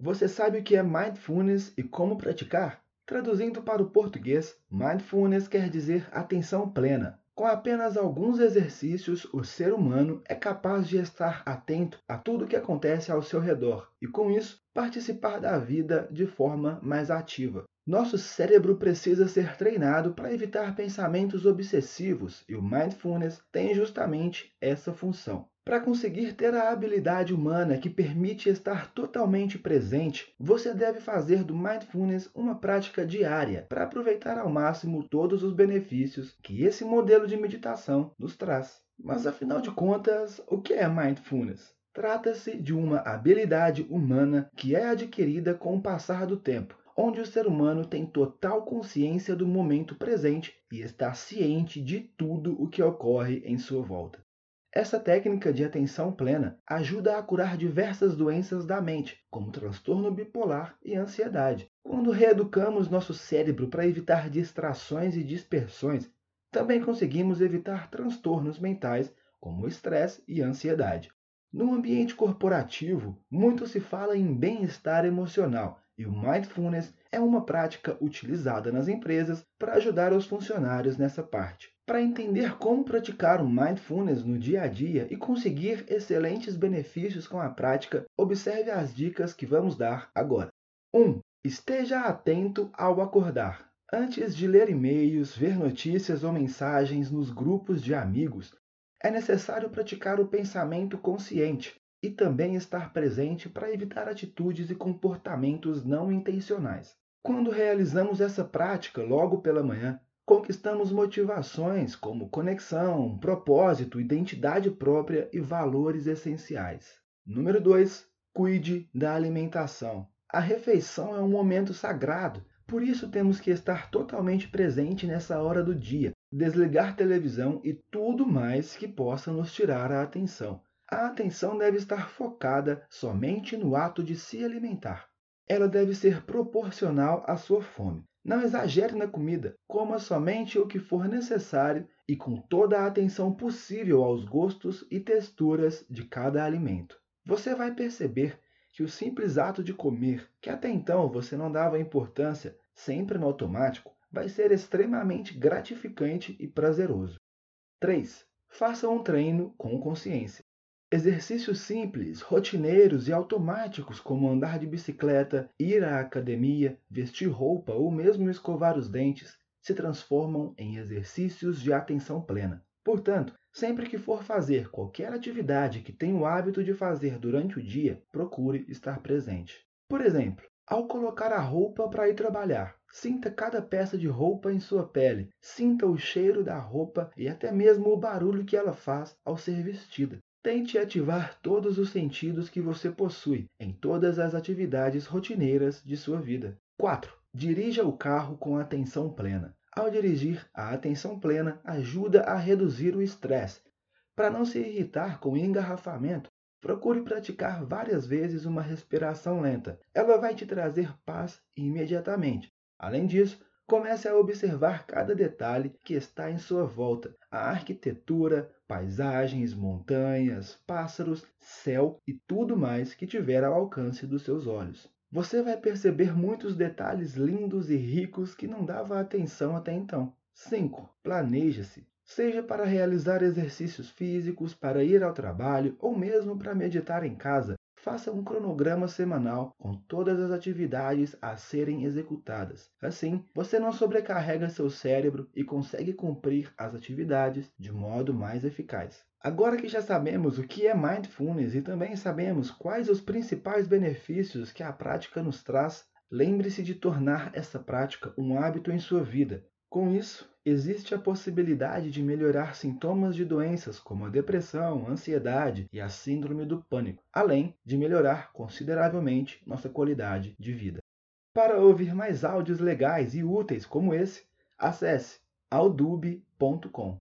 Você sabe o que é Mindfulness e como praticar? Traduzindo para o português, Mindfulness quer dizer atenção plena. Com apenas alguns exercícios, o ser humano é capaz de estar atento a tudo o que acontece ao seu redor e, com isso, participar da vida de forma mais ativa. Nosso cérebro precisa ser treinado para evitar pensamentos obsessivos e o Mindfulness tem justamente essa função. Para conseguir ter a habilidade humana que permite estar totalmente presente, você deve fazer do Mindfulness uma prática diária para aproveitar ao máximo todos os benefícios que esse modelo de meditação nos traz. Mas afinal de contas, o que é Mindfulness? Trata-se de uma habilidade humana que é adquirida com o passar do tempo, onde o ser humano tem total consciência do momento presente e está ciente de tudo o que ocorre em sua volta. Essa técnica de atenção plena ajuda a curar diversas doenças da mente, como transtorno bipolar e ansiedade. Quando reeducamos nosso cérebro para evitar distrações e dispersões, também conseguimos evitar transtornos mentais, como estresse e ansiedade. No ambiente corporativo, muito se fala em bem-estar emocional, e o Mindfulness é uma prática utilizada nas empresas para ajudar os funcionários nessa parte. Para entender como praticar o Mindfulness no dia a dia e conseguir excelentes benefícios com a prática, observe as dicas que vamos dar agora. 1. Esteja atento ao acordar. Antes de ler e-mails, ver notícias ou mensagens nos grupos de amigos, é necessário praticar o pensamento consciente e também estar presente para evitar atitudes e comportamentos não intencionais. Quando realizamos essa prática logo pela manhã, conquistamos motivações como conexão, propósito, identidade própria e valores essenciais. Número 2. Cuide da alimentação. A refeição é um momento sagrado, por isso temos que estar totalmente presente nessa hora do dia, desligar televisão e tudo mais que possa nos tirar a atenção. A atenção deve estar focada somente no ato de se alimentar. Ela deve ser proporcional à sua fome. Não exagere na comida, coma somente o que for necessário e com toda a atenção possível aos gostos e texturas de cada alimento. Você vai perceber que o simples ato de comer, que até então você não dava importância, sempre no automático, vai ser extremamente gratificante e prazeroso. 3. Faça um treino com consciência. Exercícios simples, rotineiros e automáticos como andar de bicicleta, ir à academia, vestir roupa ou mesmo escovar os dentes se transformam em exercícios de atenção plena. Portanto, sempre que for fazer qualquer atividade que tenha o hábito de fazer durante o dia, procure estar presente. Por exemplo, ao colocar a roupa para ir trabalhar, sinta cada peça de roupa em sua pele, sinta o cheiro da roupa e até mesmo o barulho que ela faz ao ser vestida. Tente ativar todos os sentidos que você possui em todas as atividades rotineiras de sua vida. 4. Dirija o carro com atenção plena. Ao dirigir, a atenção plena ajuda a reduzir o estresse. Para não se irritar com engarrafamento, procure praticar várias vezes uma respiração lenta. Ela vai te trazer paz imediatamente. Além disso, comece a observar cada detalhe que está em sua volta, a arquitetura, paisagens, montanhas, pássaros, céu e tudo mais que tiver ao alcance dos seus olhos. Você vai perceber muitos detalhes lindos e ricos que não dava atenção até então. 5. Planeje-se. Seja para realizar exercícios físicos, para ir ao trabalho ou mesmo para meditar em casa, faça um cronograma semanal com todas as atividades a serem executadas. Assim, você não sobrecarrega seu cérebro e consegue cumprir as atividades de modo mais eficaz. Agora que já sabemos o que é Mindfulness e também sabemos quais os principais benefícios que a prática nos traz, lembre-se de tornar essa prática um hábito em sua vida. Com isso, existe a possibilidade de melhorar sintomas de doenças como a depressão, ansiedade e a síndrome do pânico, além de melhorar consideravelmente nossa qualidade de vida. Para ouvir mais áudios legais e úteis como esse, acesse audub.com.